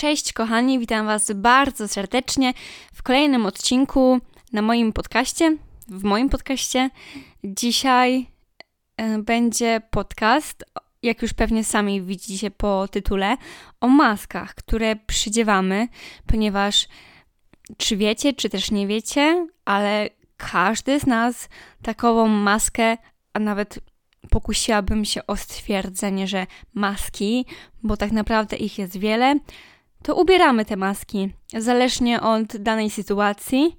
Cześć kochani, witam Was bardzo serdecznie w kolejnym odcinku na moim podcaście, w moim podcaście. Dzisiaj będzie podcast, jak już pewnie sami widzicie po tytule, o maskach, które przydziewamy, ponieważ czy wiecie, czy też nie wiecie, ale każdy z nas takową maskę, a nawet pokusiłabym się o stwierdzenie, że maski, bo tak naprawdę ich jest wiele, to ubieramy te maski, zależnie od danej sytuacji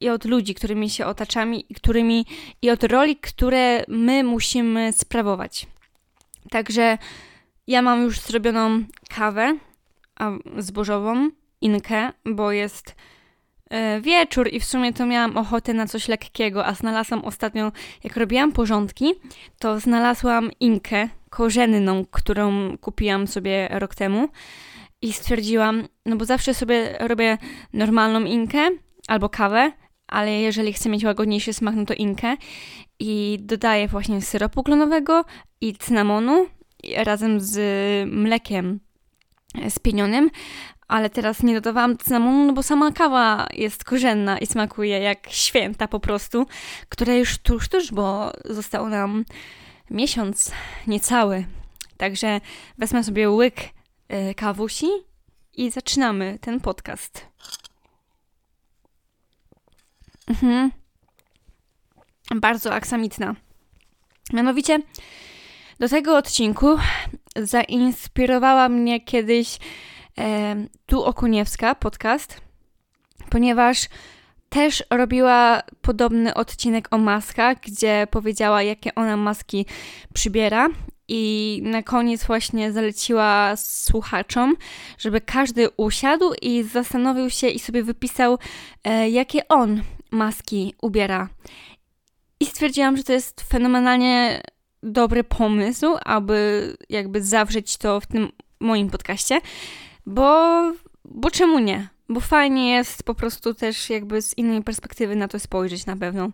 i od ludzi, którymi się otaczamy i od roli, które my musimy sprawować. Także ja mam już zrobioną kawę zbożową, inkę, bo jest wieczór i w sumie to miałam ochotę na coś lekkiego, a znalazłam ostatnio, jak robiłam porządki, to znalazłam inkę korzenną, którą kupiłam sobie rok temu i stwierdziłam, no bo zawsze sobie robię normalną inkę albo kawę, ale jeżeli chcę mieć łagodniejszy smak, no to inkę i dodaję właśnie syropu klonowego i cynamonu razem z mlekiem spienionym, ale teraz nie dodawałam cynamonu, no bo sama kawa jest korzenna i smakuje jak święta po prostu, które już tuż, bo został nam miesiąc niecały. Także wezmę sobie łyk kawusi i zaczynamy ten podcast. Bardzo aksamitna. Mianowicie do tego odcinku zainspirowała mnie kiedyś Tu Okuniewska podcast, ponieważ też robiła podobny odcinek o maskach, gdzie powiedziała, jakie ona maski przybiera i na koniec właśnie zaleciła słuchaczom, żeby każdy usiadł i zastanowił się i sobie wypisał, jakie on maski ubiera. I stwierdziłam, że to jest fenomenalnie dobry pomysł, aby jakby zawrzeć to w tym moim podcaście, bo czemu nie? Bo fajnie jest po prostu też jakby z innej perspektywy na to spojrzeć na pewno.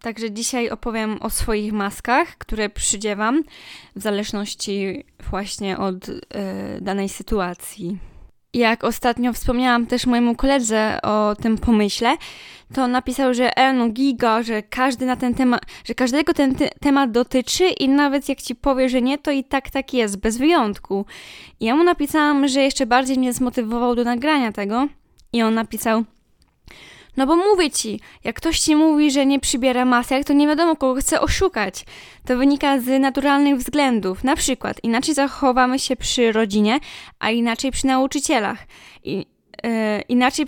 Także dzisiaj opowiem o swoich maskach, które przydziewam w zależności właśnie od danej sytuacji. Jak ostatnio wspomniałam też mojemu koledze o tym pomyśle, to napisał, że że każdy na ten temat, że każdego ten temat dotyczy i nawet jak ci powie, że nie, to i tak jest, bez wyjątku. I ja mu napisałam, że jeszcze bardziej mnie zmotywował do nagrania tego i on napisał, no bo mówię ci, jak ktoś ci mówi, że nie przybiera masek, to nie wiadomo, kogo chce oszukać. To wynika z naturalnych względów. Na przykład inaczej zachowamy się przy rodzinie, a inaczej przy nauczycielach. Inaczej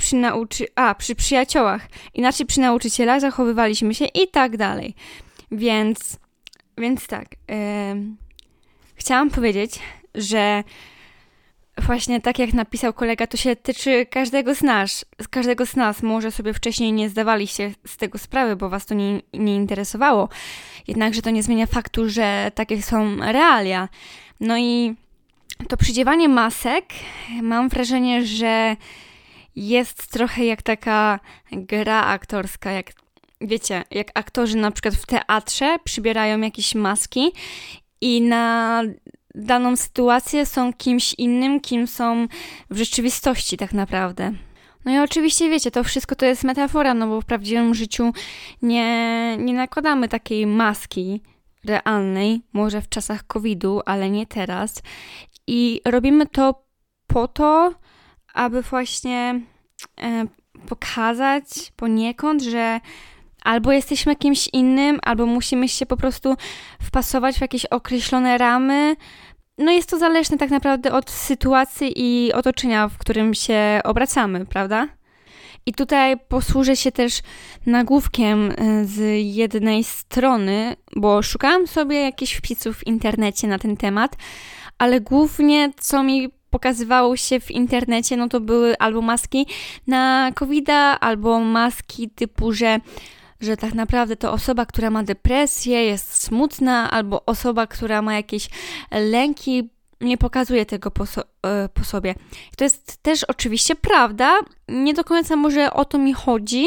przy przyjaciołach. Inaczej przy nauczycielach zachowywaliśmy się i tak dalej. Więc tak. Chciałam powiedzieć, że właśnie tak jak napisał kolega, to się tyczy każdego z nas. Może sobie wcześniej nie zdawaliście z tego sprawy, bo was to nie interesowało. Jednakże to nie zmienia faktu, że takie są realia. No i to przydziewanie masek, mam wrażenie, że jest trochę jak taka gra aktorska, jak wiecie, jak aktorzy na przykład w teatrze przybierają jakieś maski i na daną sytuację są kimś innym, kim są w rzeczywistości tak naprawdę. No i oczywiście wiecie, to wszystko to jest metafora, no bo w prawdziwym życiu nie nakładamy takiej maski realnej, może w czasach COVID-u, ale nie teraz. I robimy to po to, aby właśnie pokazać poniekąd, że albo jesteśmy kimś innym, albo musimy się po prostu wpasować w jakieś określone ramy. No jest to zależne tak naprawdę od sytuacji i otoczenia, w którym się obracamy, prawda? I tutaj posłużę się też nagłówkiem z jednej strony, bo szukałam sobie jakichś wpisów w internecie na ten temat, ale głównie co mi pokazywało się w internecie, no to były albo maski na COVID-a, albo maski typu, że tak naprawdę to osoba, która ma depresję, jest smutna, albo osoba, która ma jakieś lęki nie pokazuje tego po sobie. To jest też oczywiście prawda, nie do końca może o to mi chodzi,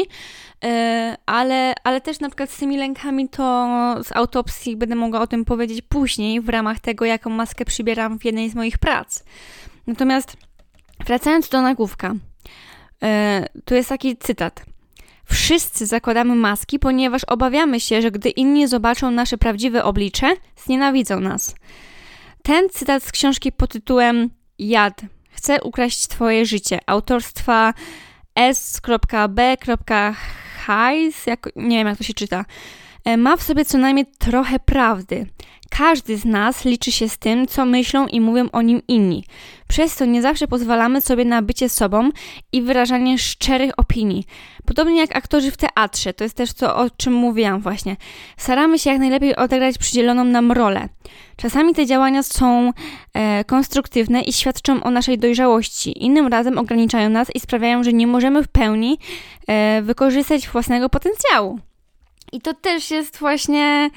ale też na przykład z tymi lękami to z autopsji będę mogła o tym powiedzieć później w ramach tego, jaką maskę przybieram w jednej z moich prac. Natomiast wracając do nagłówka, tu jest taki cytat. Wszyscy zakładamy maski, ponieważ obawiamy się, że gdy inni zobaczą nasze prawdziwe oblicze, znienawidzą nas. Ten cytat z książki pod tytułem Jad, chcę ukraść Twoje życie, autorstwa S.B. Heiss, nie wiem jak to się czyta, ma w sobie co najmniej trochę prawdy. Każdy z nas liczy się z tym, co myślą i mówią o nim inni. Przez to nie zawsze pozwalamy sobie na bycie sobą i wyrażanie szczerych opinii. Podobnie jak aktorzy w teatrze, to jest też to, o czym mówiłam właśnie. Staramy się jak najlepiej odegrać przydzieloną nam rolę. Czasami te działania są konstruktywne i świadczą o naszej dojrzałości. Innym razem ograniczają nas i sprawiają, że nie możemy w pełni wykorzystać własnego potencjału. I to też jest właśnie...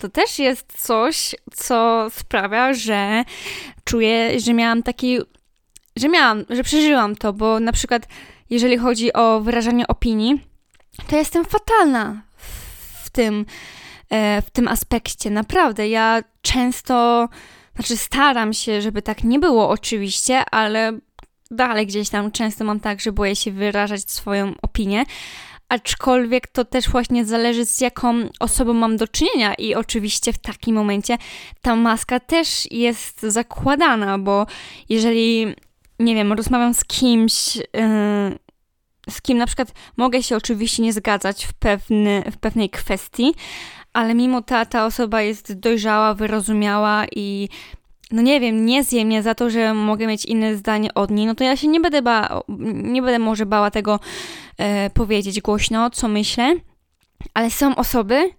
To też jest coś, co sprawia, że czuję, że że przeżyłam to, bo na przykład jeżeli chodzi o wyrażanie opinii, to jestem fatalna w tym aspekcie, naprawdę. Ja często, staram się, żeby tak nie było oczywiście, ale dalej gdzieś tam często mam tak, że boję się wyrażać swoją opinię. Aczkolwiek to też właśnie zależy, z jaką osobą mam do czynienia i oczywiście w takim momencie ta maska też jest zakładana, bo jeżeli, nie wiem, rozmawiam z kimś, z kim na przykład mogę się oczywiście nie zgadzać w pewnej kwestii, ale mimo ta osoba jest dojrzała, wyrozumiała i nie zje mnie za to, że mogę mieć inne zdanie od niej, to ja się nie będę może bała tego powiedzieć głośno, co myślę, ale są osoby,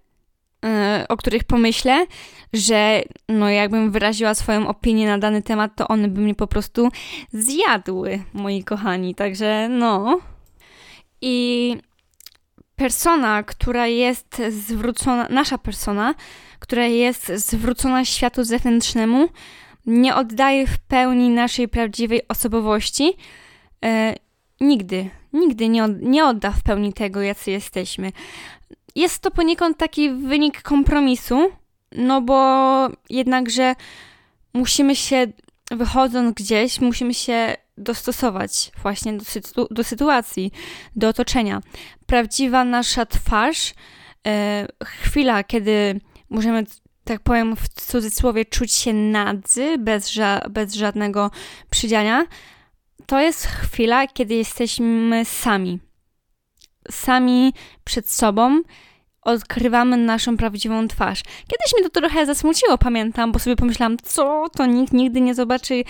o których pomyślę, że jakbym wyraziła swoją opinię na dany temat, to one by mnie po prostu zjadły, moi kochani, także I persona, która jest zwrócona, nasza persona, która jest zwrócona światu zewnętrznemu, nie oddaje w pełni naszej prawdziwej osobowości. Nigdy nie odda w pełni tego, jacy jesteśmy. Jest to poniekąd taki wynik kompromisu, bo jednakże musimy się dostosować właśnie do sytuacji, do otoczenia. Prawdziwa nasza twarz, chwila, kiedy możemy, tak powiem w cudzysłowie, czuć się nadzy, bez żadnego przydziania, to jest chwila, kiedy jesteśmy sami. Sami przed sobą odkrywamy naszą prawdziwą twarz. Kiedyś mnie to trochę zasmuciło, pamiętam, bo sobie pomyślałam, to nikt nigdy nie zobaczy,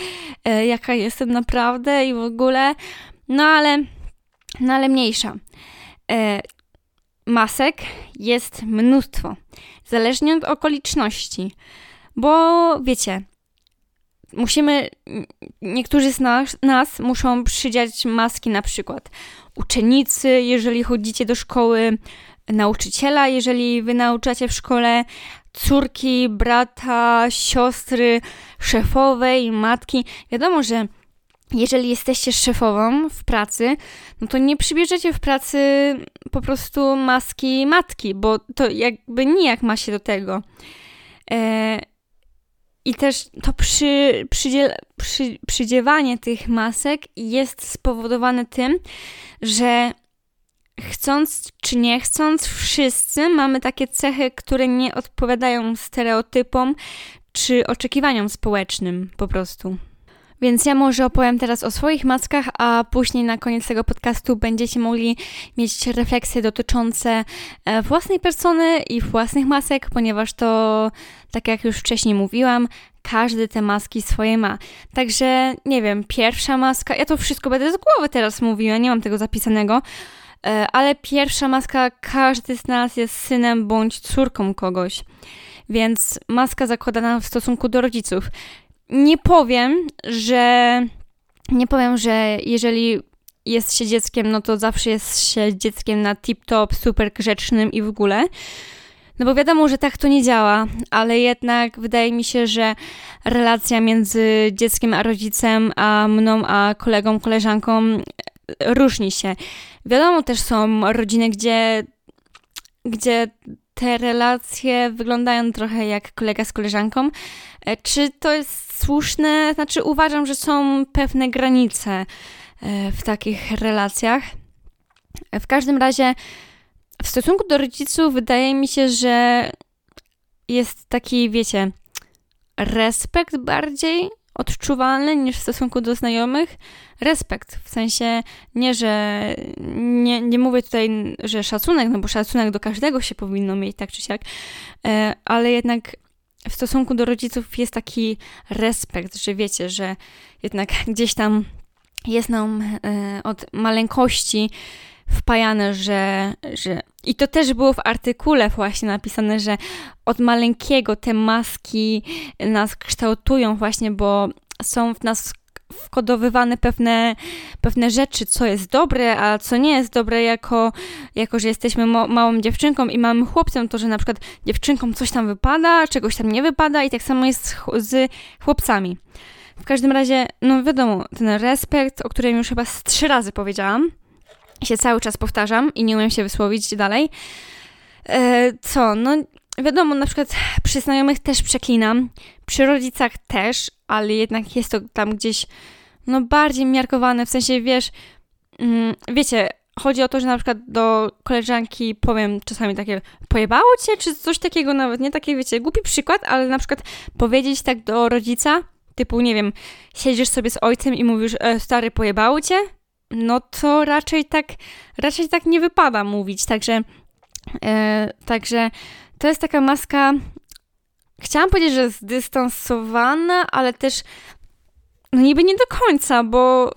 jaka jestem naprawdę i w ogóle. Ale mniejsza. Masek jest mnóstwo, zależnie od okoliczności, bo wiecie, niektórzy z nas muszą przydziać maski, na przykład uczennicy, jeżeli chodzicie do szkoły, nauczyciela, jeżeli wy nauczacie w szkole, córki, brata, siostry, szefowej, matki. Wiadomo, że jeżeli jesteście szefową w pracy, to nie przybierzecie w pracy po prostu maski matki, bo to jakby nijak ma się do tego. I też to przydziewanie tych masek jest spowodowane tym, że chcąc czy nie chcąc, wszyscy mamy takie cechy, które nie odpowiadają stereotypom czy oczekiwaniom społecznym po prostu. Więc ja może opowiem teraz o swoich maskach, a później na koniec tego podcastu będziecie mogli mieć refleksje dotyczące własnej persony i własnych masek, ponieważ to, tak jak już wcześniej mówiłam, każdy te maski swoje ma. Także, pierwsza maska, ja to wszystko będę z głowy teraz mówiła, nie mam tego zapisanego, ale pierwsza maska, każdy z nas jest synem bądź córką kogoś, więc maska zakładana w stosunku do rodziców. Nie powiem, że jeżeli jest się dzieckiem, to zawsze jest się dzieckiem na tip-top, super grzecznym i w ogóle. No bo wiadomo, że tak to nie działa, ale jednak wydaje mi się, że relacja między dzieckiem a rodzicem, a mną, a kolegą, koleżanką różni się. Wiadomo, też są rodziny, gdzie te relacje wyglądają trochę jak kolega z koleżanką. Czy to jest słuszne? Znaczy uważam, że są pewne granice w takich relacjach. W każdym razie w stosunku do rodziców wydaje mi się, że jest taki, wiecie, respekt bardziej odczuwalny niż w stosunku do znajomych. Respekt, w sensie nie, że nie mówię tutaj, że szacunek, no bo szacunek do każdego się powinno mieć, tak czy siak, ale jednak w stosunku do rodziców jest taki respekt, że wiecie, że jednak gdzieś tam jest nam od maleńkości wpajane, że... I to też było w artykule właśnie napisane, że od maleńkiego te maski nas kształtują właśnie, bo są w nas wkodowywane pewne rzeczy, co jest dobre, a co nie jest dobre, jako że jesteśmy małą dziewczynką i mamy chłopcem, to że na przykład dziewczynkom coś tam wypada, czegoś tam nie wypada i tak samo jest z chłopcami. W każdym razie, no wiadomo, ten respekt, o którym już chyba 3 razy powiedziałam, się cały czas powtarzam i nie umiem się wysłowić dalej. No wiadomo, na przykład przy znajomych też przeklinam, przy rodzicach też, ale jednak jest to tam gdzieś, no bardziej miarkowane, w sensie, wiecie, chodzi o to, że na przykład do koleżanki powiem czasami takie, pojebało cię, czy coś takiego, nawet nie takie, wiecie, głupi przykład, ale na przykład powiedzieć tak do rodzica, typu, nie wiem, siedzisz sobie z ojcem i mówisz, stary, pojebało cię? No to raczej tak nie wypada mówić, także to jest taka maska, chciałam powiedzieć, że zdystansowana, ale też no niby nie do końca, bo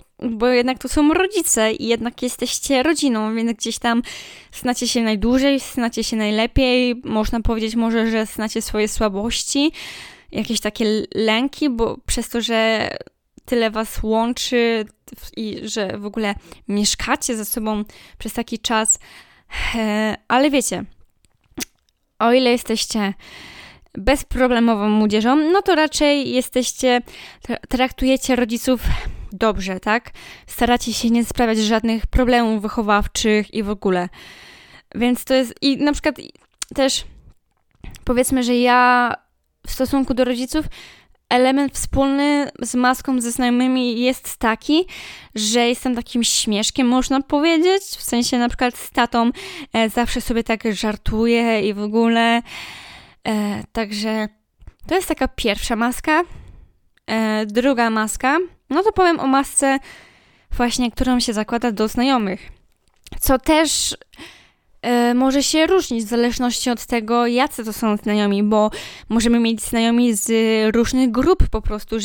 jednak to są rodzice i jednak jesteście rodziną, więc gdzieś tam znacie się najdłużej, znacie się najlepiej, można powiedzieć może, że znacie swoje słabości, jakieś takie lęki, bo przez to, że tyle was łączy i że w ogóle mieszkacie ze sobą przez taki czas, ale wiecie, o ile jesteście bezproblemową młodzieżą, no to raczej traktujecie rodziców dobrze, tak? Staracie się nie sprawiać żadnych problemów wychowawczych i w ogóle. Więc to jest... I na przykład też powiedzmy, że ja w stosunku do rodziców element wspólny z maską ze znajomymi jest taki, że jestem takim śmieszkiem, można powiedzieć. W sensie na przykład z tatą zawsze sobie tak żartuję i w ogóle. Także to jest taka pierwsza maska. Druga maska. No to powiem o masce właśnie, którą się zakłada do znajomych. Co też może się różnić w zależności od tego, jacy to są znajomi, bo możemy mieć znajomi z różnych grup po prostu,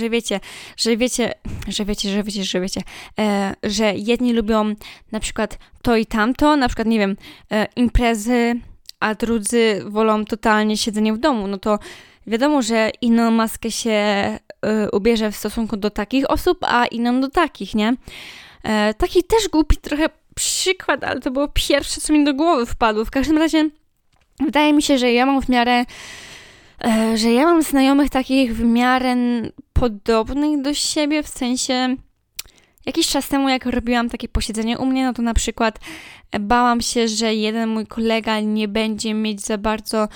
że jedni lubią na przykład to i tamto, na przykład, nie wiem, imprezy, a drudzy wolą totalnie siedzenie w domu, no to wiadomo, że inną maskę się ubierze w stosunku do takich osób, a inną do takich, nie? Taki też głupi trochę przykład, ale to było pierwsze, co mi do głowy wpadło. W każdym razie wydaje mi się, że ja mam znajomych takich w miarę podobnych do siebie, w sensie jakiś czas temu, jak robiłam takie posiedzenie u mnie, no to na przykład bałam się, że jeden mój kolega nie będzie mieć za bardzo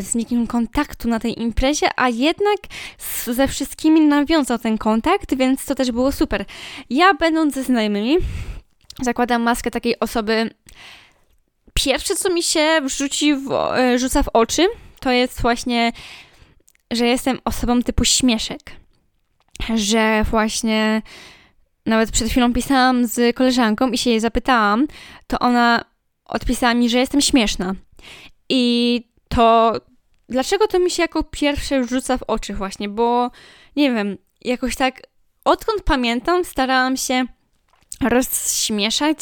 z nikim kontaktu na tej imprezie, a jednak ze wszystkimi nawiązał ten kontakt, więc to też było super. Ja będąc ze znajomymi zakładam maskę takiej osoby. Pierwsze, co mi się rzuca w oczy, to jest właśnie, że jestem osobą typu śmieszek. Że właśnie nawet przed chwilą pisałam z koleżanką i się jej zapytałam, to ona odpisała mi, że jestem śmieszna. I to... Dlaczego to mi się jako pierwsze rzuca w oczy właśnie? Bo, nie wiem, jakoś tak odkąd pamiętam, starałam się rozśmieszać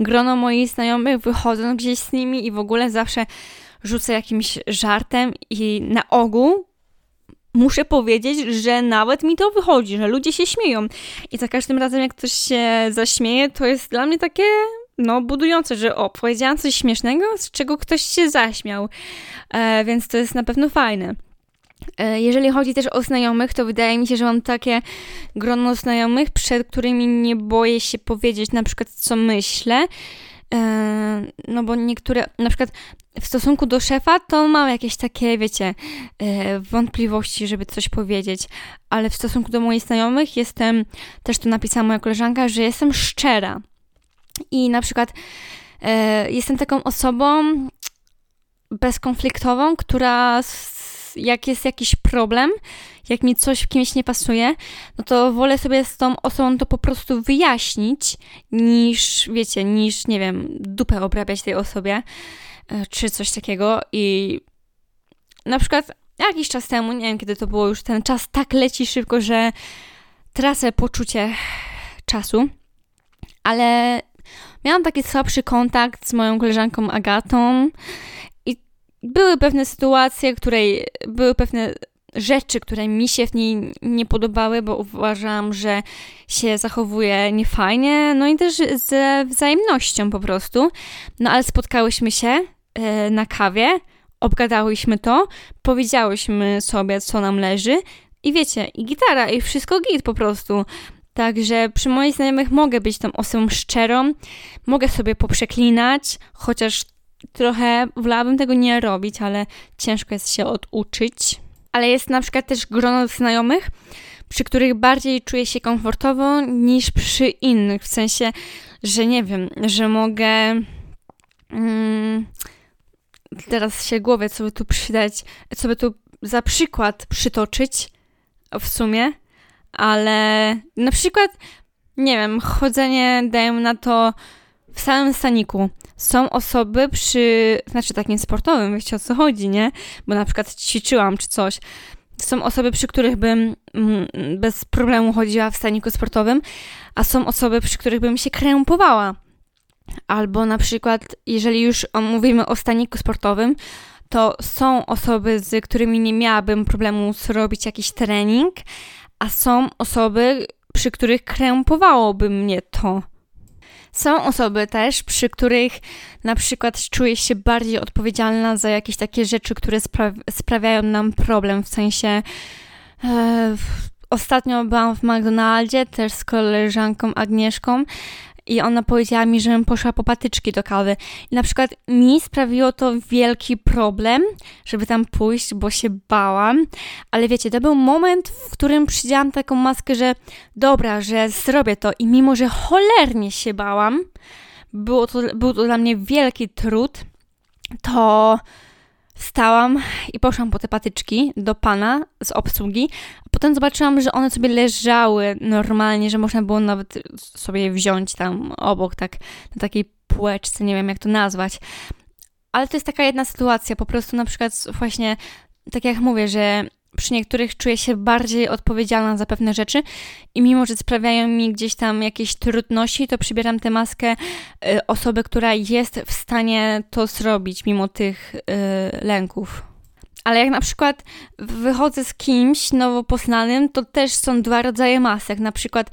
grono moich znajomych, wychodząc gdzieś z nimi i w ogóle zawsze rzucę jakimś żartem i na ogół muszę powiedzieć, że nawet mi to wychodzi, że ludzie się śmieją i za każdym razem, jak ktoś się zaśmieje, to jest dla mnie takie no, budujące, że powiedziałam coś śmiesznego, z czego ktoś się zaśmiał, więc to jest na pewno fajne. Jeżeli chodzi też o znajomych, to wydaje mi się, że mam takie grono znajomych, przed którymi nie boję się powiedzieć na przykład, co myślę, no bo niektóre, na przykład w stosunku do szefa, to mam jakieś takie, wiecie, wątpliwości, żeby coś powiedzieć, ale w stosunku do moich znajomych jestem, też to napisała moja koleżanka, że jestem szczera i na przykład jestem taką osobą bezkonfliktową, która jak jest jakiś problem, jak mi coś w kimś nie pasuje, no to wolę sobie z tą osobą to po prostu wyjaśnić, niż, wiecie, niż, nie wiem, dupę obrabiać tej osobie, czy coś takiego. I na przykład jakiś czas temu, nie wiem kiedy to było, już ten czas tak leci szybko, że tracę poczucie czasu, ale miałam taki słabszy kontakt z moją koleżanką Agatą. Były pewne sytuacje, były pewne rzeczy, które mi się w niej nie podobały, bo uważam, że się zachowuje niefajnie, no i też ze wzajemnością po prostu. No ale spotkałyśmy się na kawie, obgadałyśmy to, powiedziałyśmy sobie, co nam leży i wiecie, i gitara, i wszystko git po prostu. Także przy moich znajomych mogę być tą osobą szczerą, mogę sobie poprzeklinać, chociaż trochę wolałabym tego nie robić, ale ciężko jest się oduczyć. Ale jest na przykład też grono znajomych, przy których bardziej czuję się komfortowo niż przy innych. W sensie, że nie wiem, że mogę... teraz się głowie, co by tu za przykład przytoczyć w sumie, ale na przykład, nie wiem, chodzenie, daję na to w samym staniku. Są osoby znaczy takim sportowym, wiecie o co chodzi, nie? Bo na przykład ćwiczyłam czy coś. Są osoby, przy których bym bez problemu chodziła w staniku sportowym, a są osoby, przy których bym się krępowała. Albo na przykład, jeżeli już mówimy o staniku sportowym, to są osoby, z którymi nie miałabym problemu zrobić jakiś trening, a są osoby, przy których krępowałoby mnie to. Są osoby też, przy których na przykład czuję się bardziej odpowiedzialna za jakieś takie rzeczy, które sprawiają nam problem. W sensie ostatnio byłam w McDonaldzie też z koleżanką Agnieszką i ona powiedziała mi, żebym poszła po patyczki do kawy. I na przykład mi sprawiło to wielki problem, żeby tam pójść, bo się bałam. Ale wiecie, to był moment, w którym przyjęłam taką maskę, że dobra, że zrobię to. I mimo, że cholernie się bałam, był to dla mnie wielki trud, to wstałam i poszłam po te patyczki do pana z obsługi. Potem zobaczyłam, że one sobie leżały normalnie, że można było nawet sobie je wziąć tam obok, tak na takiej półeczce, nie wiem jak to nazwać. Ale to jest taka jedna sytuacja, po prostu na przykład właśnie, tak jak mówię, że przy niektórych czuję się bardziej odpowiedzialna za pewne rzeczy i mimo, że sprawiają mi gdzieś tam jakieś trudności, to przybieram tę maskę osoby, która jest w stanie to zrobić mimo tych lęków. Ale jak na przykład wychodzę z kimś nowo poznanym, to też są dwa rodzaje masek. Na przykład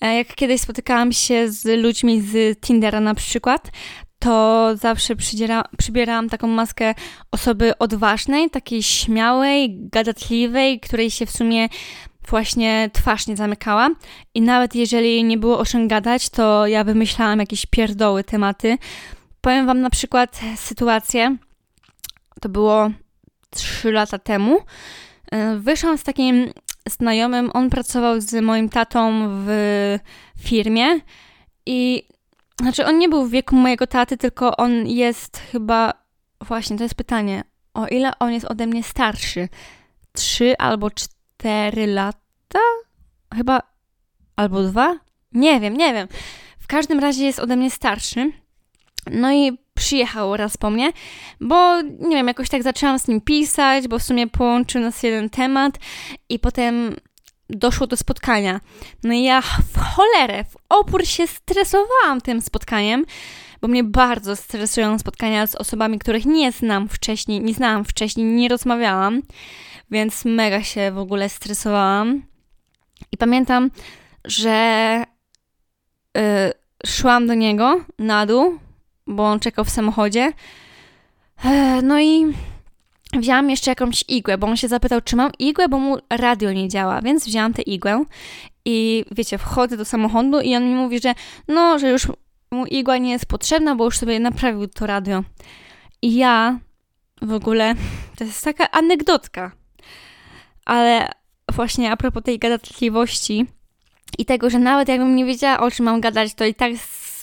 jak kiedyś spotykałam się z ludźmi z Tindera na przykład, to zawsze przybierałam taką maskę osoby odważnej, takiej śmiałej, gadatliwej, której się w sumie właśnie twarz nie zamykała. I nawet jeżeli nie było o czym gadać, to ja wymyślałam jakieś pierdoły tematy. Powiem wam na przykład sytuację, to było 3 lata temu, wyszłam z takim znajomym, on pracował z moim tatą w firmie i znaczy on nie był w wieku mojego taty, tylko on jest chyba, właśnie to jest pytanie, o ile on jest ode mnie starszy? 3 albo 4 lata? Chyba, albo 2? Nie wiem. W każdym razie jest ode mnie starszy. No i przyjechał raz po mnie, bo nie wiem, jakoś tak zaczęłam z nim pisać, bo w sumie połączył nas jeden temat i potem doszło do spotkania. No i ja w cholerę, w opór się stresowałam tym spotkaniem, bo mnie bardzo stresują spotkania z osobami, których nie znałam wcześniej, nie rozmawiałam, więc mega się w ogóle stresowałam. I pamiętam, że Szłam do niego na dół, bo on czekał w samochodzie. No i wzięłam jeszcze jakąś igłę, bo on się zapytał, czy mam igłę, bo mu radio nie działa, więc wzięłam tę igłę i wiecie, wchodzę do samochodu i on mi mówi, że no, że już mu igła nie jest potrzebna, bo już sobie naprawił to radio. I ja w ogóle, to jest taka anegdotka, ale właśnie a propos tej gadatliwości i tego, że nawet jakbym nie wiedziała, o czym mam gadać, to i tak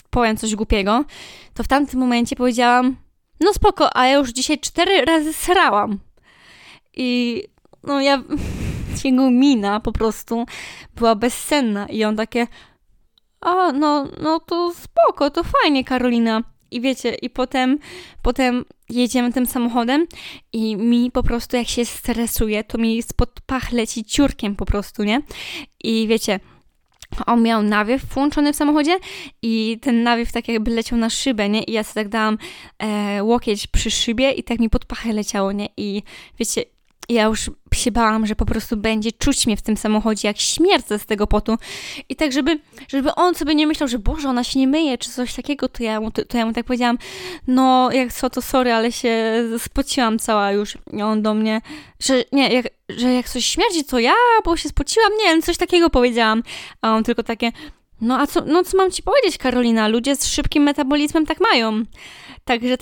powiem coś głupiego, to w tamtym momencie powiedziałam, no spoko, a ja już dzisiaj 4 razy srałam. I no ja, jego mina po prostu była bezsenna i on takie, a no to spoko, to fajnie, Karolina. I wiecie, i potem jedziemy tym samochodem i mi po prostu, jak się stresuję, to mi spod pach leci ciurkiem po prostu, nie? I wiecie, on miał nawiew włączony w samochodzie i ten nawiew tak jakby leciał na szybę, nie? I ja sobie tak dałam łokieć przy szybie i tak mi pod pachę leciało, nie? I wiecie, ja już się bałam, że po prostu będzie czuć mnie w tym samochodzie, jak śmierdzę z tego potu. I tak, żeby on sobie nie myślał, że Boże, ona się nie myje, czy coś takiego, to ja mu tak powiedziałam, no jak co, to sorry, ale się spociłam cała już. I on do mnie, że jak coś śmierdzi, to ja, bo się spociłam, nie wiem, coś takiego powiedziałam. A on tylko takie, no co mam ci powiedzieć, Karolina, ludzie z szybkim metabolizmem tak mają. Także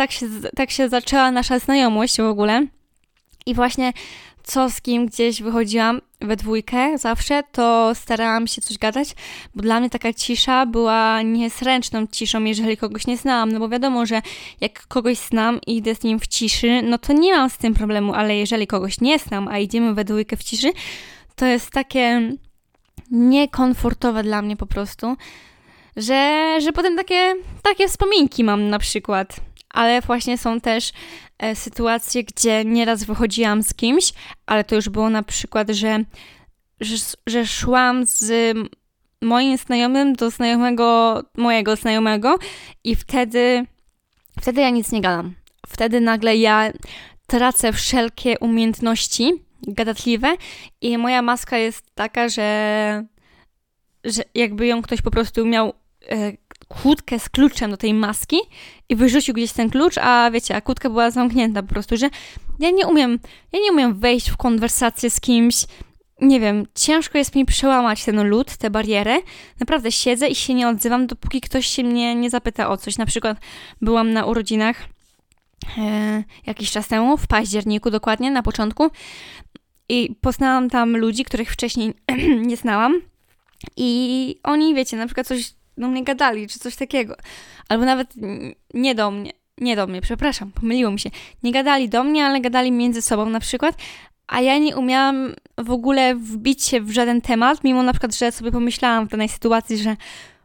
tak się zaczęła nasza znajomość w ogóle. I właśnie co z kim gdzieś wychodziłam we dwójkę zawsze, to starałam się coś gadać, bo dla mnie taka cisza była niezręczną ciszą, jeżeli kogoś nie znałam, no bo wiadomo, że jak kogoś znam i idę z nim w ciszy, no to nie mam z tym problemu, ale jeżeli kogoś nie znam, a idziemy we dwójkę w ciszy, to jest takie niekomfortowe dla mnie po prostu, że potem takie wspominki mam na przykład. Ale właśnie są też sytuacje, gdzie nieraz wychodziłam z kimś, ale to już było na przykład, że szłam z moim znajomym do znajomego, mojego znajomego i wtedy ja nic nie gadam. Wtedy nagle ja tracę wszelkie umiejętności gadatliwe i moja maska jest taka, że jakby ją ktoś po prostu miał kłódkę z kluczem do tej maski i wyrzucił gdzieś ten klucz, a wiecie, a kłódka była zamknięta po prostu, że ja nie umiem wejść w konwersację z kimś, nie wiem, ciężko jest mi przełamać ten lód, tę barierę, naprawdę siedzę i się nie odzywam, dopóki ktoś się mnie nie zapyta o coś. Na przykład byłam na urodzinach jakiś czas temu, w październiku dokładnie, na początku i poznałam tam ludzi, których wcześniej nie znałam i oni, wiecie, na przykład coś do mnie gadali, czy coś takiego. Albo nawet nie do mnie, przepraszam, pomyliło mi się. Nie gadali do mnie, ale gadali między sobą na przykład, a ja nie umiałam w ogóle wbić się w żaden temat, mimo na przykład, że sobie pomyślałam w danej sytuacji, że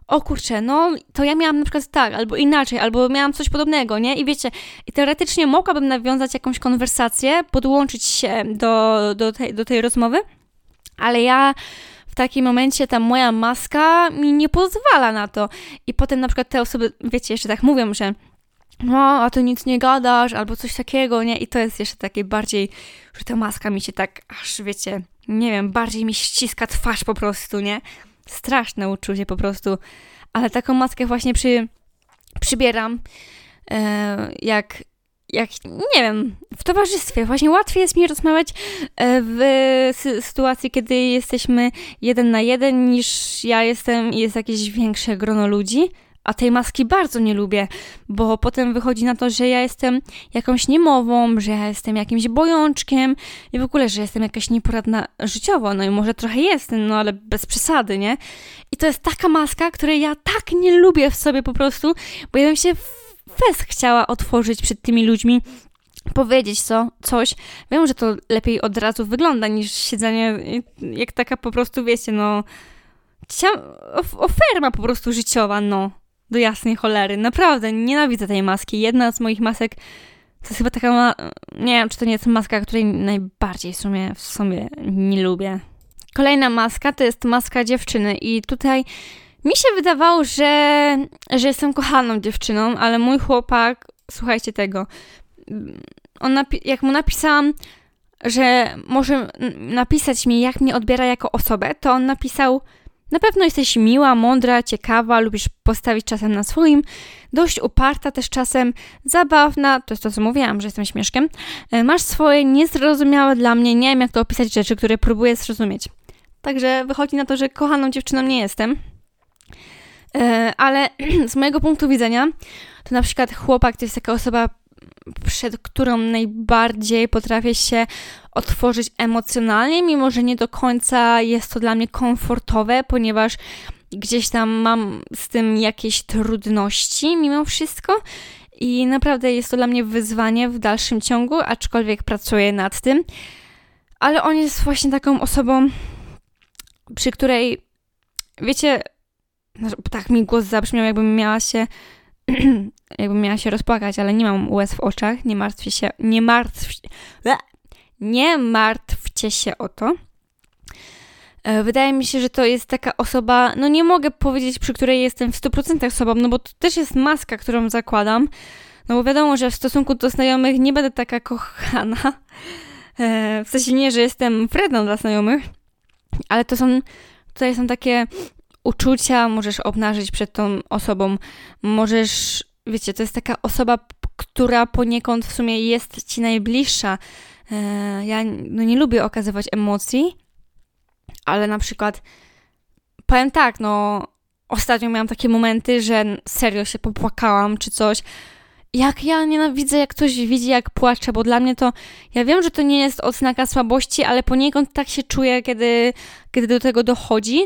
o kurczę, no to ja miałam na przykład tak, albo inaczej, albo miałam coś podobnego, nie? I wiecie, i teoretycznie mogłabym nawiązać jakąś konwersację, podłączyć się do tej rozmowy, ale ja w takim momencie ta moja maska mi nie pozwala na to. I potem na przykład te osoby, wiecie, jeszcze tak mówią, że no, a ty nic nie gadasz, albo coś takiego, nie? I to jest jeszcze takie bardziej, że ta maska mi się tak aż, wiecie, nie wiem, bardziej mi ściska twarz po prostu, nie? Straszne uczucie po prostu. Ale taką maskę właśnie przybieram, jak, nie wiem, w towarzystwie. Właśnie łatwiej jest mi rozmawiać w sytuacji, kiedy jesteśmy 1 na 1, niż ja jestem i jest jakieś większe grono ludzi, a tej maski bardzo nie lubię, bo potem wychodzi na to, że ja jestem jakąś niemową, że ja jestem jakimś bojączkiem i w ogóle, że jestem jakaś nieporadna życiowo, no i może trochę jestem, no ale bez przesady, nie? I to jest taka maska, której ja tak nie lubię w sobie po prostu, bo ja bym się chciała otworzyć przed tymi ludźmi, powiedzieć coś. Wiem, że to lepiej od razu wygląda niż siedzenie jak taka po prostu, wiecie, no oferma po prostu życiowa, no, do jasnej cholery. Naprawdę, nienawidzę tej maski. Jedna z moich masek to jest chyba taka, nie wiem, czy to nie jest maska, której najbardziej w sumie nie lubię. Kolejna maska to jest maska dziewczyny i tutaj mi się wydawało, że jestem kochaną dziewczyną, ale mój chłopak, słuchajcie tego, on jak mu napisałam, że może napisać mi, jak mnie odbiera jako osobę, to on napisał, Na pewno jesteś miła, mądra, ciekawa, lubisz postawić czasem na swoim, dość uparta też czasem, zabawna, to jest to, co mówiłam, że jestem śmieszkiem. Masz swoje niezrozumiałe dla mnie, nie wiem jak to opisać, rzeczy, które próbuję zrozumieć. Także wychodzi na to, że kochaną dziewczyną nie jestem. Ale z mojego punktu widzenia, to na przykład chłopak to jest taka osoba, przed którą najbardziej potrafię się otworzyć emocjonalnie, mimo że nie do końca jest to dla mnie komfortowe, ponieważ gdzieś tam mam z tym jakieś trudności mimo wszystko i naprawdę jest to dla mnie wyzwanie w dalszym ciągu, aczkolwiek pracuję nad tym. Ale on jest właśnie taką osobą, przy której, wiecie, tak mi głos zabrzmiał, jakbym miała się rozpłakać, ale nie mam łez w oczach, nie martwcie się o to. Wydaje mi się, że to jest taka osoba, no nie mogę powiedzieć, przy której jestem w 100% sobą, no bo to też jest maska, którą zakładam, no bo wiadomo, że w stosunku do znajomych nie będę taka kochana, w sensie nie, że jestem wredną dla znajomych, ale tutaj są takie uczucia, możesz obnażyć przed tą osobą, możesz, wiecie, to jest taka osoba, która poniekąd w sumie jest ci najbliższa. Ja nie lubię okazywać emocji, ale na przykład powiem tak, no ostatnio miałam takie momenty, że serio się popłakałam czy coś. Jak ja nienawidzę, jak ktoś widzi, jak płaczę, bo dla mnie to, ja wiem, że to nie jest oznaka słabości, ale poniekąd tak się czuję, kiedy do tego dochodzi.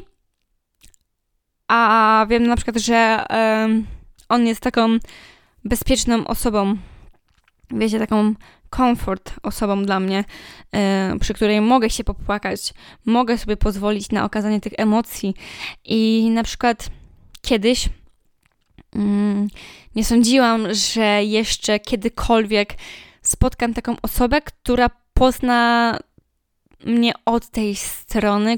A wiem na przykład, że on jest taką bezpieczną osobą, wiecie, taką komfort osobą dla mnie, przy której mogę się popłakać, mogę sobie pozwolić na okazanie tych emocji. I na przykład kiedyś nie sądziłam, że jeszcze kiedykolwiek spotkam taką osobę, która pozna mnie od tej strony,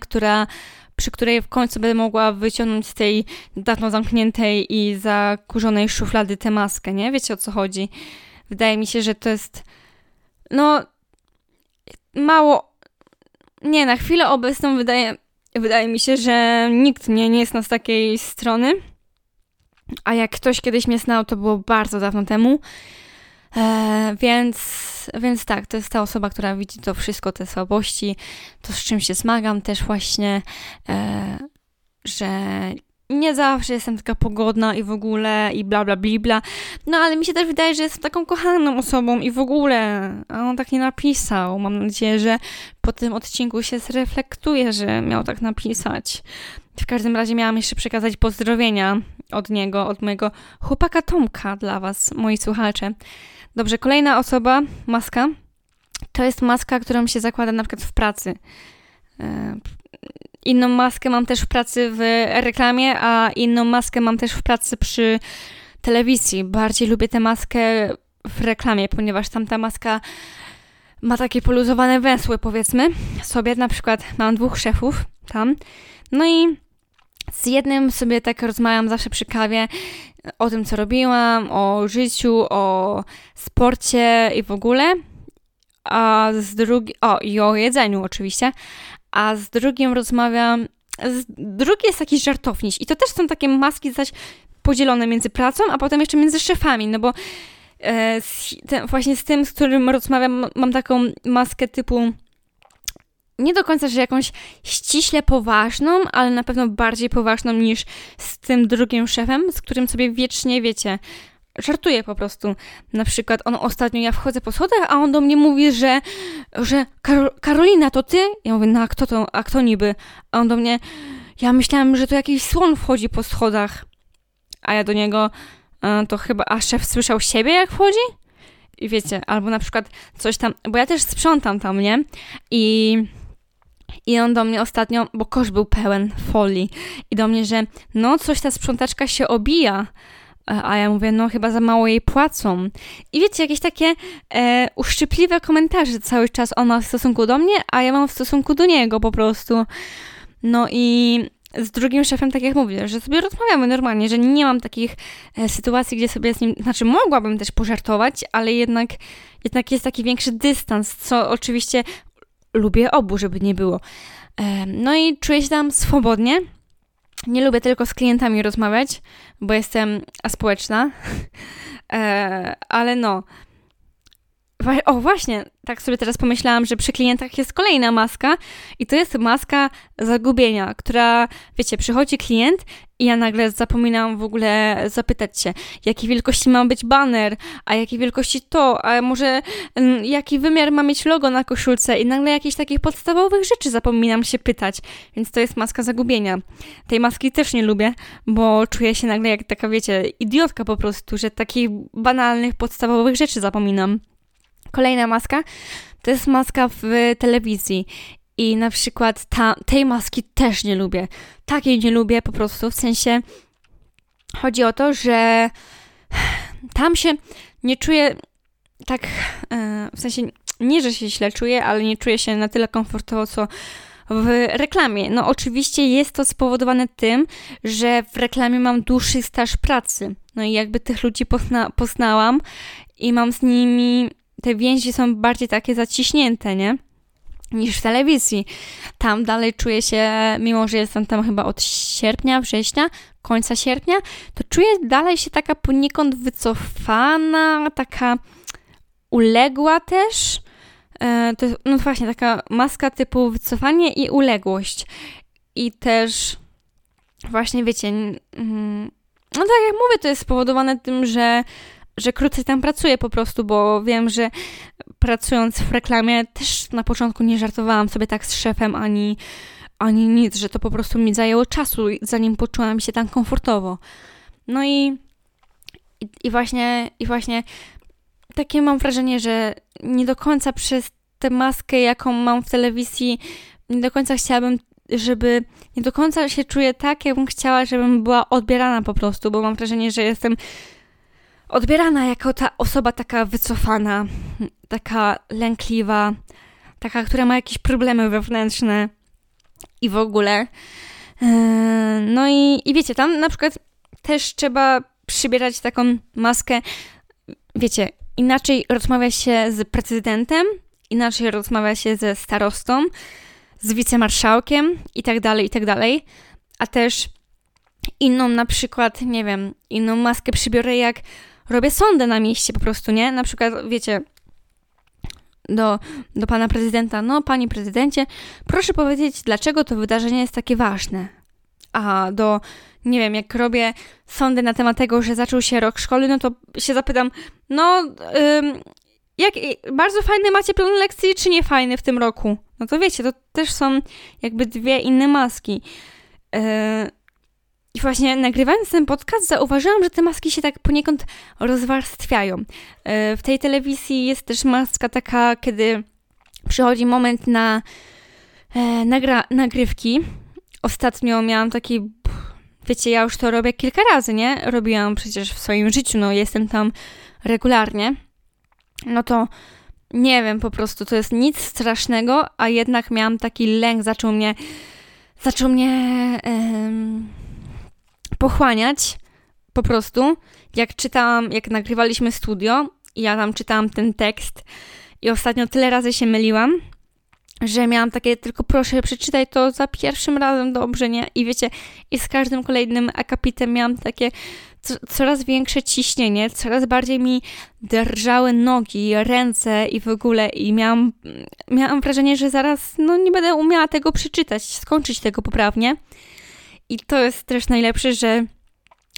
przy której w końcu będę mogła wyciągnąć z tej dawno zamkniętej i zakurzonej szuflady tę maskę, nie? Wiecie, o co chodzi? Wydaje mi się, że to jest na chwilę obecną wydaje mi się, że nikt mnie nie zna z takiej strony, a jak ktoś kiedyś mnie znał, to było bardzo dawno temu, więc tak, to jest ta osoba, która widzi to wszystko, te słabości, to z czym się zmagam też właśnie, że nie zawsze jestem taka pogodna i w ogóle i bla bla bla, no ale mi się też wydaje, że jestem taką kochaną osobą i w ogóle, a on tak nie napisał. Mam nadzieję, że po tym odcinku się zreflektuje, że miał tak napisać. W każdym razie miałam jeszcze przekazać pozdrowienia od niego, od mojego chłopaka Tomka dla was, moi słuchacze. Dobrze, kolejna osoba, maska. To jest maska, którą się zakłada na przykład w pracy. Inną maskę mam też w pracy w reklamie, a inną maskę mam też w pracy przy telewizji. Bardziej lubię tę maskę w reklamie, ponieważ tam ta maska ma takie poluzowane węsły, powiedzmy sobie. Na przykład mam 2 szefów tam. No i z jednym sobie tak rozmawiam zawsze przy kawie o tym, co robiłam, o życiu, o sporcie i w ogóle. A z drugim... i o jedzeniu oczywiście. A z drugim rozmawiam... Drugi jest taki żartowniś. I to też są takie maski zaś podzielone między pracą, a potem jeszcze między szefami. No bo właśnie z tym, z którym rozmawiam, mam taką maskę typu... Nie do końca, że jakąś ściśle poważną, ale na pewno bardziej poważną niż z tym drugim szefem, z którym sobie wiecznie, wiecie, żartuję po prostu. Na przykład on ostatnio, ja wchodzę po schodach, a on do mnie mówi, że Karolina, to ty? Ja mówię, no a kto niby? A on do mnie, ja myślałam, że to jakiś słon wchodzi po schodach. A ja do niego, to chyba, a szef słyszał siebie jak wchodzi? I wiecie, albo na przykład coś tam, bo ja też sprzątam tam, nie? I on do mnie ostatnio, bo kosz był pełen folii i do mnie, że no coś ta sprzątaczka się obija, a ja mówię, no chyba za mało jej płacą. I wiecie, jakieś takie uszczypliwe komentarze cały czas on ma w stosunku do mnie, a ja mam w stosunku do niego po prostu. No i z drugim szefem, tak jak mówię, że sobie rozmawiamy normalnie, że nie mam takich sytuacji, gdzie sobie z nim, znaczy mogłabym też pożartować, ale jednak jest taki większy dystans, co oczywiście... Lubię obu, żeby nie było. No i czuję się tam swobodnie Nie lubię tylko z klientami rozmawiać, bo jestem aspołeczna, ale no. O właśnie, tak sobie teraz pomyślałam, że przy klientach jest kolejna maska i to jest maska zagubienia, która, wiecie, przychodzi klient i ja nagle zapominam w ogóle zapytać się, jakiej wielkości ma być baner, a jakiej wielkości to, a może jaki wymiar ma mieć logo na koszulce i nagle jakichś takich podstawowych rzeczy zapominam się pytać, więc to jest maska zagubienia. Tej maski też nie lubię, bo czuję się nagle jak taka, wiecie, idiotka po prostu, że takich banalnych, podstawowych rzeczy zapominam. Kolejna maska to jest maska w telewizji i na przykład tej maski też nie lubię. Takiej nie lubię po prostu, w sensie chodzi o to, że tam się nie czuję tak, w sensie nie, że się źle czuję, ale nie czuję się na tyle komfortowo, co w reklamie. No oczywiście jest to spowodowane tym, że w reklamie mam dłuższy staż pracy. No i jakby tych ludzi poznałam i mam z nimi... Te więzi są bardziej takie zaciśnięte, nie? Niż w telewizji. Tam dalej czuję się, mimo że jestem tam chyba od sierpnia, września, końca sierpnia, to czuję dalej się taka poniekąd wycofana, taka uległa też. To jest, no właśnie, taka maska typu wycofanie i uległość. I też właśnie, wiecie, no tak jak mówię, to jest spowodowane tym, że krócej tam pracuję po prostu, bo wiem, że pracując w reklamie też na początku nie żartowałam sobie tak z szefem ani nic, że to po prostu mi zajęło czasu, zanim poczułam się tam komfortowo. No i właśnie takie mam wrażenie, że nie do końca przez tę maskę, jaką mam w telewizji, nie do końca chciałabym, żeby... Nie do końca się czuję tak, jakbym chciała, żebym była odbierana po prostu, bo mam wrażenie, że jestem... odbierana jako ta osoba taka wycofana, taka lękliwa, taka, która ma jakieś problemy wewnętrzne i w ogóle. No i wiecie, tam na przykład też trzeba przybierać taką maskę, wiecie, inaczej rozmawia się z prezydentem, inaczej rozmawia się ze starostą, z wicemarszałkiem i tak dalej, i tak dalej. A też inną na przykład, nie wiem, inną maskę przybiorę, jak robię sondę na mieście po prostu, nie? Na przykład, wiecie, do pana prezydenta, no panie prezydencie, proszę powiedzieć, dlaczego to wydarzenie jest takie ważne. A do, nie wiem, jak robię sondę na temat tego, że zaczął się rok szkoły, no to się zapytam, no, jak bardzo fajne macie plan lekcji, czy nie fajny w tym roku? No to wiecie, to też są jakby dwie inne maski. I właśnie nagrywając ten podcast zauważyłam, że te maski się tak poniekąd rozwarstwiają. W tej telewizji jest też maska taka, kiedy przychodzi moment na nagrywki. Ostatnio miałam taki, wiecie, ja już to robię kilka razy, nie? Robiłam przecież w swoim życiu, no jestem tam regularnie. No to nie wiem, po prostu to jest nic strasznego, a jednak miałam taki lęk, zaczął mnie pochłaniać po prostu, jak czytałam, jak nagrywaliśmy studio i ja tam czytałam ten tekst i ostatnio tyle razy się myliłam, że miałam takie, tylko proszę, przeczytaj to za pierwszym razem dobrze, nie? I wiecie, i z każdym kolejnym akapitem miałam takie coraz większe ciśnienie, coraz bardziej mi drżały nogi, ręce i w ogóle i miałam wrażenie, że zaraz, no nie będę umiała tego przeczytać, skończyć tego poprawnie. I to jest też najlepsze, że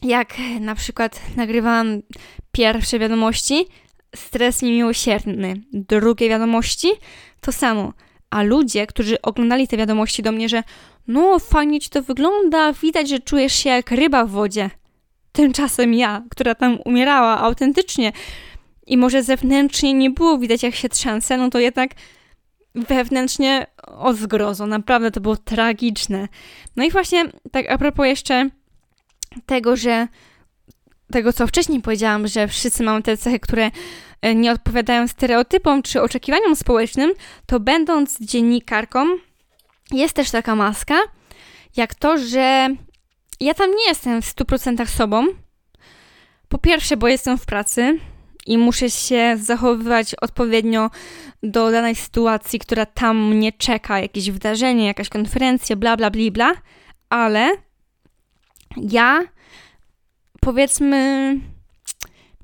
jak na przykład nagrywałam pierwsze wiadomości, stres niemiłosierny. Drugie wiadomości, to samo. A ludzie, którzy oglądali te wiadomości do mnie, że no fajnie ci to wygląda, widać, że czujesz się jak ryba w wodzie. Tymczasem ja, która tam umierała autentycznie i może zewnętrznie nie było widać, jak się trzęsę, no to jednak... wewnętrznie o zgrozo. Naprawdę to było tragiczne. No i właśnie tak a propos jeszcze tego, że tego, co wcześniej powiedziałam, że wszyscy mamy te cechy, które nie odpowiadają stereotypom czy oczekiwaniom społecznym, to będąc dziennikarką jest też taka maska, jak to, że ja tam nie jestem w 100% sobą. Po pierwsze, bo jestem w pracy i muszę się zachowywać odpowiednio do danej sytuacji, która tam mnie czeka, jakieś wydarzenie, jakaś konferencja, bla, bla, bla, bla, ale ja, powiedzmy,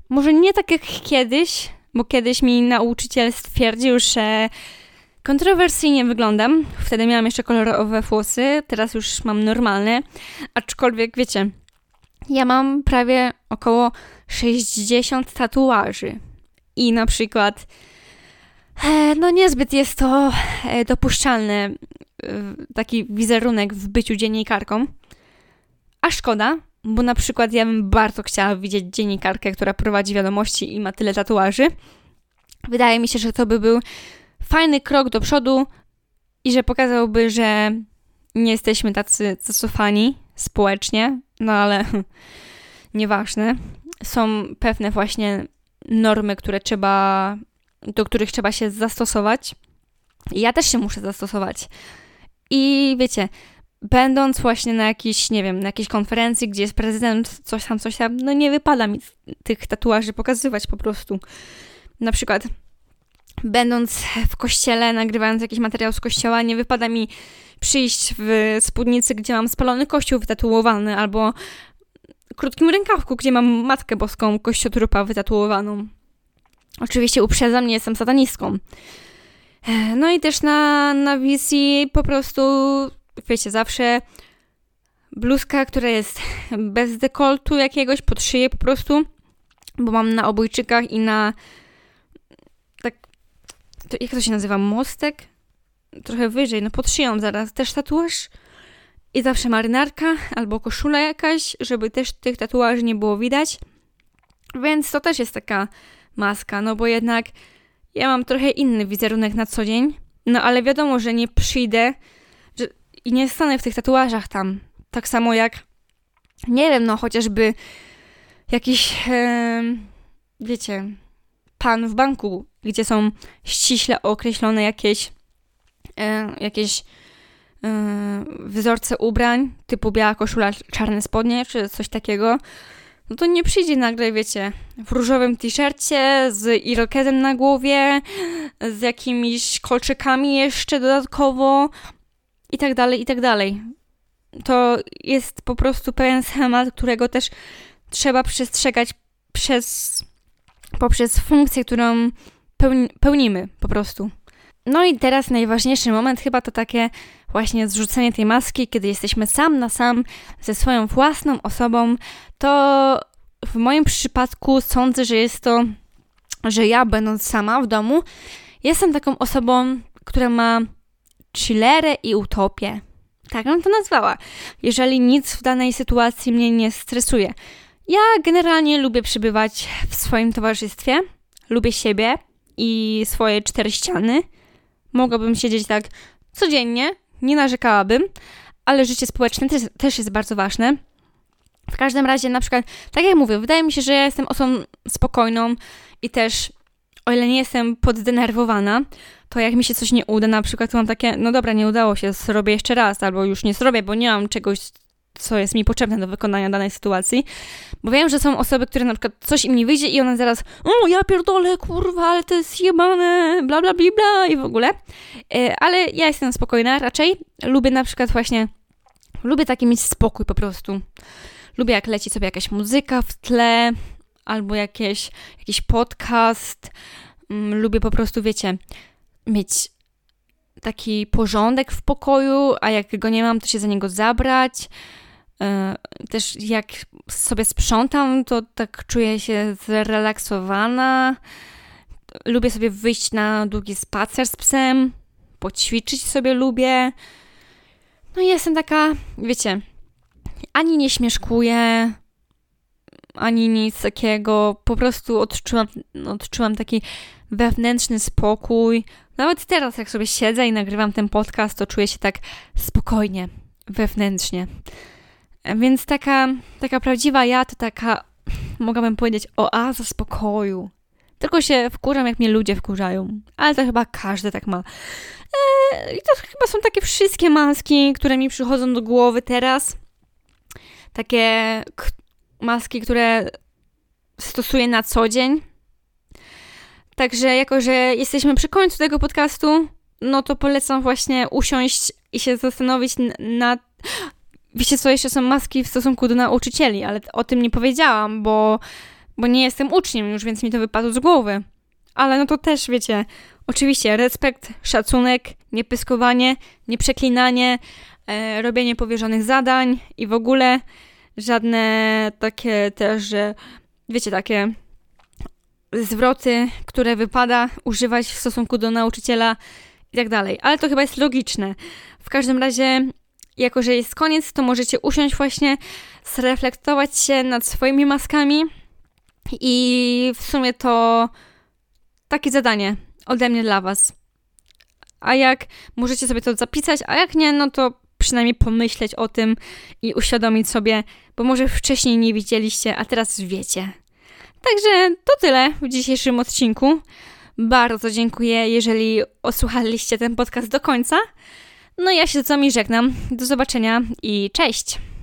może nie tak jak kiedyś, bo kiedyś mi nauczyciel stwierdził, że kontrowersyjnie wyglądam. Wtedy miałam jeszcze kolorowe włosy, teraz już mam normalne, aczkolwiek wiecie, ja mam prawie około 60 tatuaży i na przykład no niezbyt jest to dopuszczalne, taki wizerunek w byciu dziennikarką, a szkoda, bo na przykład ja bym bardzo chciała widzieć dziennikarkę, która prowadzi wiadomości i ma tyle tatuaży. Wydaje mi się, że to by był fajny krok do przodu i że pokazałby, że nie jesteśmy tacy zacofani społecznie, no ale nieważne. Są pewne właśnie normy, do których trzeba się zastosować. Ja też się muszę zastosować. I wiecie, będąc właśnie na jakiejś konferencji, gdzie jest prezydent, coś tam, no nie wypada mi tych tatuaży pokazywać po prostu. Na przykład będąc w kościele, nagrywając jakiś materiał z kościoła, nie wypada mi przyjść w spódnicy, gdzie mam spalony kościół wytatuowany, albo krótkim rękawku, gdzie mam Matkę Boską kościotrupa wytatuowaną. Oczywiście uprzedzam, nie jestem satanistką. No i też na wizji po prostu, wiecie, zawsze bluzka, która jest bez dekoltu jakiegoś, pod szyję po prostu, bo mam na obojczykach i na tak, to, jak to się nazywa, mostek? Trochę wyżej, no pod szyją zaraz też tatuaż i zawsze marynarka albo koszula jakaś, żeby też tych tatuaży nie było widać, więc to też jest taka maska, no bo jednak ja mam trochę inny wizerunek na co dzień, no ale wiadomo, że nie przyjdę i nie stanę w tych tatuażach tam. Tak samo jak, nie wiem, no chociażby jakiś, wiecie, pan w banku, gdzie są ściśle określone jakieś wzorce ubrań, typu biała koszula, czarne spodnie, czy coś takiego. No to nie przyjdzie nagle, wiecie, w różowym t-shircie, z irokezem na głowie, z jakimiś kolczykami jeszcze dodatkowo i tak dalej, i tak dalej. To jest po prostu pewien schemat, którego też trzeba przestrzegać poprzez funkcję, którą pełnimy po prostu. No i teraz najważniejszy moment chyba to takie właśnie zrzucenie tej maski, kiedy jesteśmy sam na sam ze swoją własną osobą. To w moim przypadku sądzę, że jest to, że ja będąc sama w domu, jestem taką osobą, która ma chillerę i utopię. Tak bym to nazwała. Jeżeli nic w danej sytuacji mnie nie stresuje. Ja generalnie lubię przebywać w swoim towarzystwie, lubię siebie i swoje cztery ściany. Mogłabym siedzieć tak codziennie, nie narzekałabym, ale życie społeczne też jest bardzo ważne. W każdym razie, na przykład, tak jak mówię, wydaje mi się, że ja jestem osobą spokojną i też, o ile nie jestem poddenerwowana, to jak mi się coś nie uda, na przykład to mam takie, no dobra, nie udało się, zrobię jeszcze raz, albo już nie zrobię, bo nie mam czegoś, co jest mi potrzebne do wykonania danej sytuacji. Bo wiem, że są osoby, które na przykład coś im nie wyjdzie i one zaraz ja pierdolę, kurwa, ale to jest jebane, bla, bla, bla, bla i w ogóle. Ale ja jestem spokojna raczej. Lubię na przykład właśnie, taki mieć spokój po prostu. Lubię, jak leci sobie jakaś muzyka w tle albo jakiś podcast. Lubię po prostu, wiecie, mieć taki porządek w pokoju, a jak go nie mam, to się za niego zabrać. Też jak sobie sprzątam, to tak czuję się zrelaksowana. Lubię sobie wyjść na długi spacer z psem, poćwiczyć sobie lubię. No i jestem taka, wiecie, ani nie śmieszkuję, ani nic takiego. Po prostu odczułam taki wewnętrzny spokój. Nawet teraz, jak sobie siedzę i nagrywam ten podcast, to czuję się tak spokojnie, wewnętrznie. Więc taka prawdziwa ja to taka, mogłabym powiedzieć, oaza spokoju. Tylko się wkurzam, jak mnie ludzie wkurzają. Ale to chyba każdy tak ma. I to chyba są takie wszystkie maski, które mi przychodzą do głowy teraz. Takie maski, które stosuję na co dzień. Także jako, że jesteśmy przy końcu tego podcastu, no to polecam właśnie usiąść i się zastanowić nad... Wiecie co, jeszcze są maski w stosunku do nauczycieli, ale o tym nie powiedziałam, bo nie jestem uczniem już, więc mi to wypadło z głowy. Ale no to też, wiecie, oczywiście respekt, szacunek, niepyskowanie, nieprzeklinanie, robienie powierzonych zadań i w ogóle żadne takie też, że wiecie, takie zwroty, które wypada używać w stosunku do nauczyciela i tak dalej. Ale to chyba jest logiczne. W każdym razie, jako że jest koniec, to możecie usiąść właśnie, zreflektować się nad swoimi maskami i w sumie to takie zadanie ode mnie dla was. A jak możecie sobie to zapisać, a jak nie, no to przynajmniej pomyśleć o tym i uświadomić sobie, bo może wcześniej nie widzieliście, a teraz wiecie. Także to tyle w dzisiejszym odcinku. Bardzo dziękuję, jeżeli odsłuchaliście ten podcast do końca. No ja się z wami żegnam. Do zobaczenia i cześć!